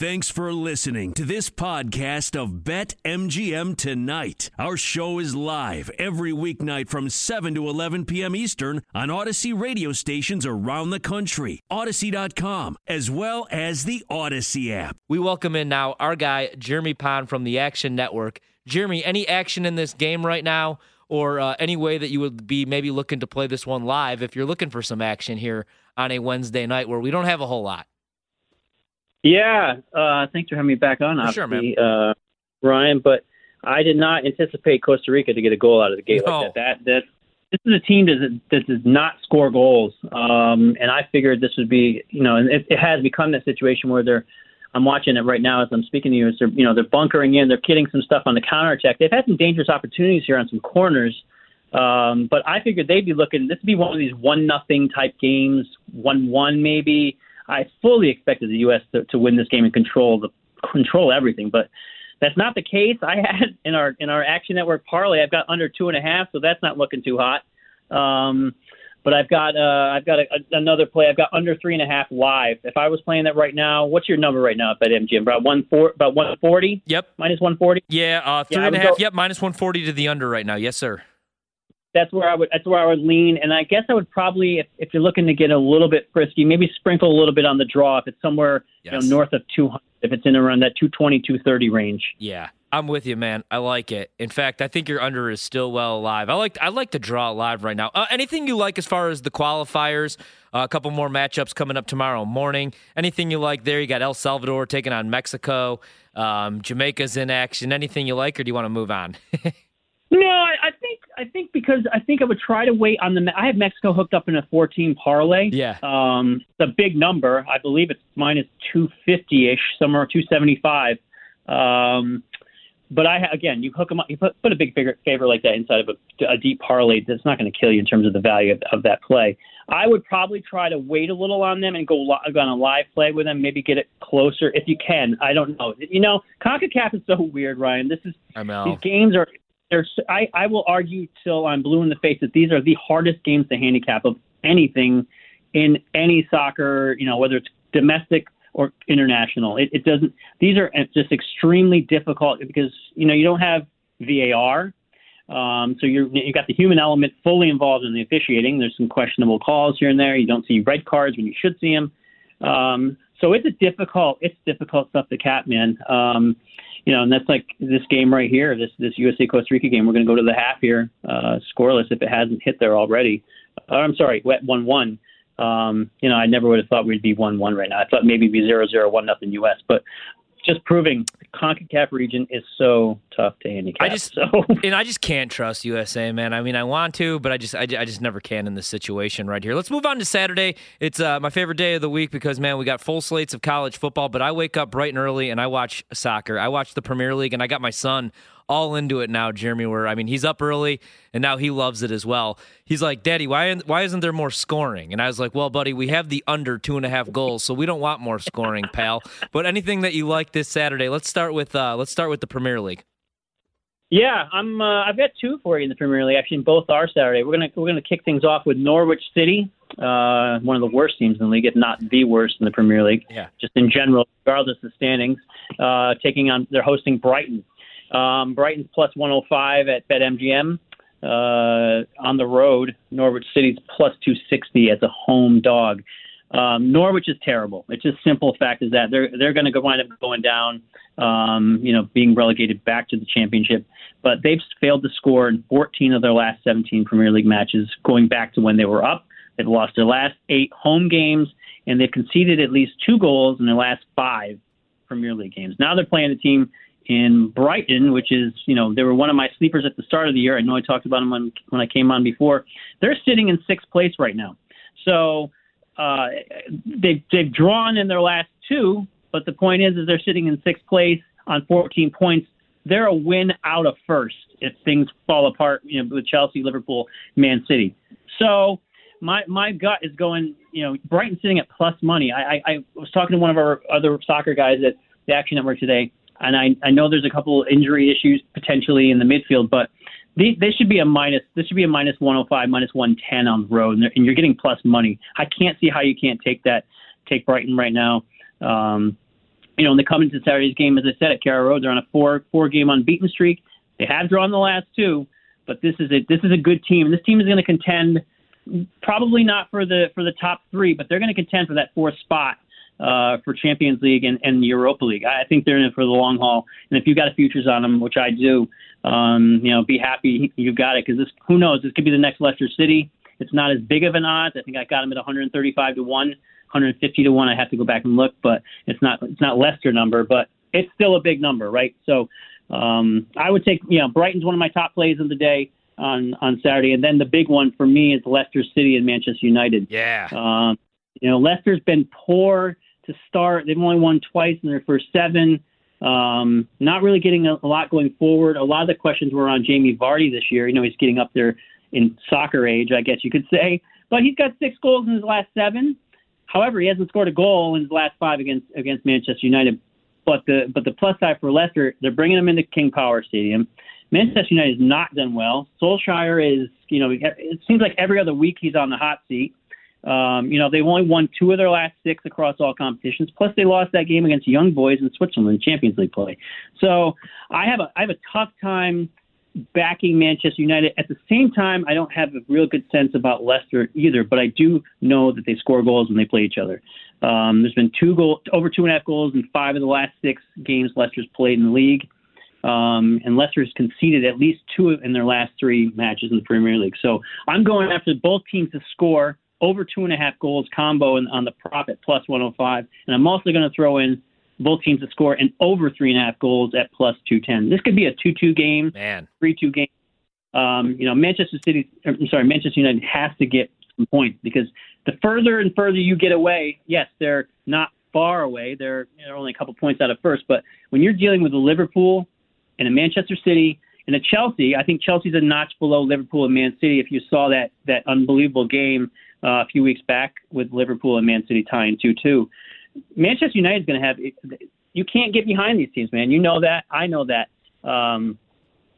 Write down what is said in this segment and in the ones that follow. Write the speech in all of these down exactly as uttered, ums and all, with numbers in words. Thanks for listening to this podcast of Bet M G M Tonight. Our show is live every weeknight from seven to eleven p.m. Eastern on Odyssey radio stations around the country, Odyssey dot com, as well as the Odyssey app. We welcome in now our guy, Jeremy Pond from the Action Network. Jeremy, any action in this game right now or uh, any way that you would be maybe looking to play this one live if you're looking for some action here on a Wednesday night where we don't have a whole lot? Yeah, uh, thanks for having me back on, obviously, sure, uh, Ryan. But I did not anticipate Costa Rica to get a goal out of the gate no. like that. That that this is a team that that does not score goals, um, and I figured this would be, you know, and it, it has become that situation where they're. I'm watching it right now as I'm speaking to you. Is they're you know they're bunkering in, they're kidding some stuff on the counterattack. They've had some dangerous opportunities here on some corners, um, but I figured they'd be looking. This would be one of these one nothing type games, one one maybe. I fully expected the U S to, to win this game and control the control everything, but that's not the case. I had in our in our Action Network parlay, I've got under two and a half, so that's not looking too hot. Um, but I've got uh, I've got a, a, another play. I've got under three and a half live. If I was playing that right now, what's your number right now at BetMGM? About one four, about one forty. Yep, minus one forty. Yeah, uh, three yeah, and a half. Go, yep, minus one forty to the under right now. Yes, sir. That's where I would. That's where I would lean, and I guess I would probably, if, if you're looking to get a little bit frisky, maybe sprinkle a little bit on the draw if it's somewhere yes. you know, north of two hundred. If it's in around that two twenty, two thirty range. Yeah, I'm with you, man. I like it. In fact, I think your under is still well alive. I like. I like to draw live right now. Uh, anything you like as far as the qualifiers? Uh, a couple more matchups coming up tomorrow morning. Anything you like there? You got El Salvador taking on Mexico. Um, Jamaica's in action. Anything you like, or do you want to move on? No, I, I think I think because I think I would try to wait on the. I have Mexico hooked up in a four-team parlay. Yeah, um, it's a big number. I believe it's minus two fifty ish, somewhere two seventy-five. Um, but I again, you hook them up, you put, put a big bigger favor like that inside of a, a deep parlay. That's not going to kill you in terms of the value of, of that play. I would probably try to wait a little on them and go, go on a live play with them, maybe get it closer if you can. I don't know. You know, CONCACAF is so weird, Ryan. This is these games are. There's, I, I will argue till I'm blue in the face that these are the hardest games to handicap of anything in any soccer, you know, whether it's domestic or international. It, it doesn't. These are just extremely difficult because, you know, you don't have V A R. Um, so you're, you've got the human element fully involved in the officiating. There's some questionable calls here and there. You don't see red cards when you should see them. Um, so it's a difficult, it's difficult stuff to cap, man. Um, You know, and that's like this game right here, this this U S A-Costa Rica game. We're going to go to the half here, uh, scoreless if it hasn't hit there already. Uh, I'm sorry, one one. Um, you know, I never would have thought we'd be one one right now. I thought maybe it'd be zero zero, one nothing U S. But just proving the CONCACAF region is so tough to handicap. I just, so. And I just can't trust U S A, man. I mean, I want to, but I just I, I just never can in this situation right here. Let's move on to Saturday. It's uh, my favorite day of the week because, man, we got full slates of college football, but I wake up bright and early and I watch soccer. I watch the Premier League, and I got my son all into it now, Jeremy, where, I mean, he's up early, and now he loves it as well. He's like, Daddy, why why isn't there more scoring? And I was like, well, buddy, we have the under two and a half goals, so we don't want more scoring, pal. But anything that you like this Saturday, let's start with uh, let's start with the Premier League. Yeah, I'm. Uh, I've got two for you in the Premier League. Actually, both are Saturday. We're gonna we're gonna kick things off with Norwich City, uh, one of the worst teams in the league, if not the worst in the Premier League. Yeah. Just in general, regardless of standings, uh, taking on they're hosting Brighton. Um, Brighton's plus one oh five at BetMGM uh, on the road. Norwich City's plus two sixty as a home dog. Um, Norwich is terrible. It's just simple fact is that they're they're going to wind up going down, um, you know, being relegated back to the championship. But they've failed to score in fourteen of their last seventeen Premier League matches, going back to when they were up. They've lost their last eight home games, and they've conceded at least two goals in their last five Premier League games. Now they're playing a team in Brighton, which is, you know, they were one of my sleepers at the start of the year. I know I talked about them when, when I came on before. They're sitting in sixth place right now. So uh, they've, they've drawn in their last two, but the point is, is they're sitting in sixth place on fourteen points. They're a win out of first if things fall apart, you know, with Chelsea, Liverpool, Man City. So my my gut is going, you know, Brighton sitting at plus money. I, I, I was talking to one of our other soccer guys at the Action Network today, and I, I know there's a couple injury issues potentially in the midfield, but they, they should be a minus. This should be a minus one oh five, minus one ten on the road, and, and you're getting plus money. I can't see how you can't take that, take Brighton right now. Um, you know, in the coming to Saturday's game, as I said, at Carrow Road, they're on a four four game unbeaten streak. They have drawn the last two, but this is a this is a good team. And this team is going to contend, probably not for the for the top three, but they're going to contend for that fourth spot uh, for Champions League and, and Europa League. I think they're in it for the long haul. And if you've got futures on them, which I do, um, you know, be happy you've got it, because this, who knows, this could be the next Leicester City. It's not as big of an odds. I think I got them at one thirty-five to one, one fifty to one. I have to go back and look, but it's not it's not Leicester number, but it's still a big number, right? So um, I would take, you know, Brighton's one of my top plays of the day on, on Saturday. And then the big one for me is Leicester City and Manchester United. Yeah. Um, you know, Leicester's been poor to start. They've only won twice in their first seven. Um, not really getting a, a lot going forward. A lot of the questions were on Jamie Vardy this year. You know, he's getting up there in soccer age, I guess you could say. But he's got six goals in his last seven. However, he hasn't scored a goal in his last five against against Manchester United. But the but the plus side for Leicester, they're bringing him into King Power Stadium. Manchester United has not done well. Solskjaer is, you know, it seems like every other week he's on the hot seat. Um, you know, they've only won two of their last six across all competitions. Plus, they lost that game against Young Boys in Switzerland, Champions League play. So I have a I have a tough time backing Manchester United. At the same time, I don't have a real good sense about Leicester either, but I do know that they score goals when they play each other. Um, there's been two goal, over two and a half goals in five of the last six games Leicester's played in the league, um, and Leicester's conceded at least two in their last three matches in the Premier League. So I'm going after both teams to score over two and a half goals combo in, on the prop at plus one oh five, and I'm also going to throw in both teams to score and over three and a half goals at plus two ten. This could be a two two game, Man. three two game. Um, you know, Manchester City, I'm sorry, Manchester United has to get some points, because the further and further you get away, yes, they're not far away. They're, they're only a couple points out of first. But when you're dealing with a Liverpool and a Manchester City and a Chelsea, I think Chelsea's a notch below Liverpool and Man City. If you saw that that unbelievable game uh, a few weeks back with Liverpool and Man City tying two two. Manchester United is going to have – you can't get behind these teams, man. You know that. I know that. Um,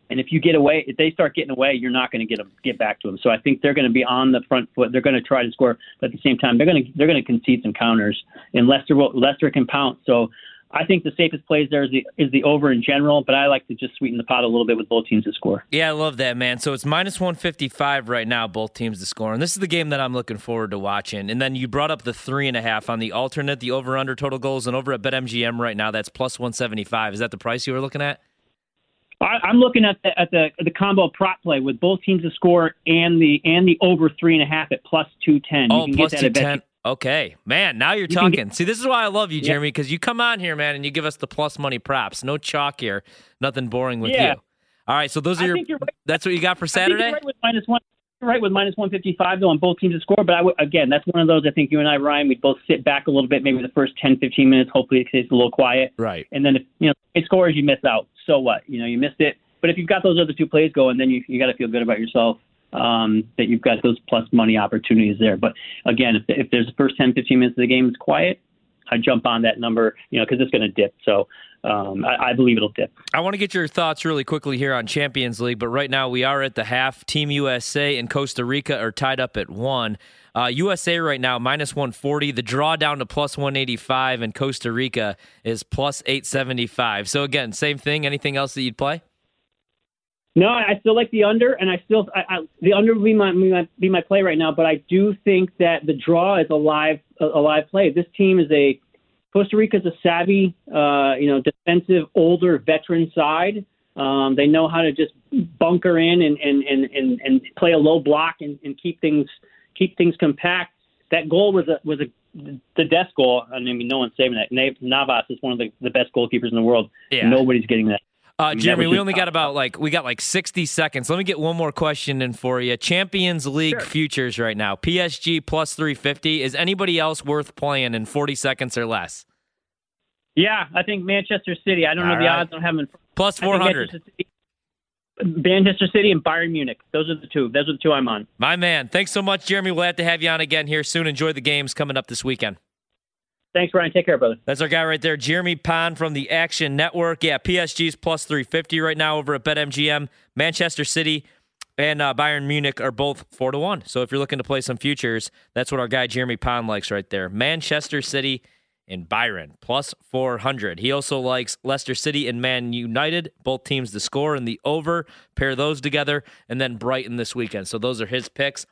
and if you get away – if they start getting away, you're not going to get them, get back to them. So I think they're going to be on the front foot. They're going to try to score. But at the same time, they're going to they're going to concede some counters. And Leicester will, Leicester can pounce. So I think the safest plays there is the, is the over in general. But I like to just sweeten the pot a little bit with both teams to score. Yeah, I love that, man. So it's minus one fifty-five right now, both teams to score. And this is the game that I'm looking forward to watching. And then you brought up the three and a half on the alternate, the over-under total goals, and over at Bet M G M right now, that's plus one seventy-five. Is that the price you were looking at? I, I'm looking at the, at the the combo prop play with both teams to score and the and the over three and a half at plus two ten. Oh, you can plus get that at Bet M G M. Okay, man, now you're talking. Get- See, this is why I love you, Jeremy, because yeah. you come on here, man, and you give us the plus money props. No chalk here. Nothing boring with yeah. you. All right, so those are I your right. – that's what you got for Saturday? I think you're right with minus one. You're right with minus one fifty-five, though, on both teams to score. But, I w- again, that's one of those I think you and I, Ryan, we'd both sit back a little bit, maybe the first ten, fifteen minutes. Hopefully it stays a little quiet. Right. And then if you know it scores, you miss out. So what? You know, you missed it. But if you've got those other two plays going, then you you got to feel good about yourself. Um, that you've got those plus money opportunities there. But again, if, if there's the first ten, fifteen minutes of the game is quiet, I jump on that number, you know, because it's going to dip. So um, I, I believe it'll dip. I want to get your thoughts really quickly here on Champions League, but right now we are at the half. Team U S A and Costa Rica are tied up at one. Uh, U S A right now, minus one forty. The draw down to plus one eighty-five, and Costa Rica is plus eight seventy-five. So again, same thing. Anything else that you'd play? No, I still like the under, and I still I, I, the under would be my, my be my play right now. But I do think that the draw is a live a, a live play. This team is a Costa Rica is a savvy, uh, you know, defensive, older, veteran side. Um, they know how to just bunker in and and, and, and, and play a low block and, and keep things keep things compact. That goal was a was a the death goal. I mean, no one's saving that. Navas is one of the, the best goalkeepers in the world. Yeah. Nobody's getting that. Uh, Jeremy, we only got about like we got like sixty seconds. Let me get one more question in for you. Champions League sure. futures right now. P S G plus three fifty. Is anybody else worth playing in forty seconds or less? Yeah, I think Manchester City. I don't All know right. the odds. I don't have them. Plus four hundred. Manchester City and Bayern Munich. Those are the two. Those are the two I'm on. My man, thanks so much, Jeremy. We'll have to have you on again here soon. Enjoy the games coming up this weekend. Thanks, Ryan. Take care, brother. That's our guy right there, Jeremy Pond from the Action Network. Yeah, P S G's plus three fifty right now over at BetMGM. Manchester City and uh, Bayern Munich are both four to one. So if you're looking to play some futures, that's what our guy Jeremy Pond likes right there. Manchester City in Byron, plus four hundred. He also likes Leicester City and Man United, both teams to score and the over. Pair those together, and then Brighton this weekend. So those are his picks.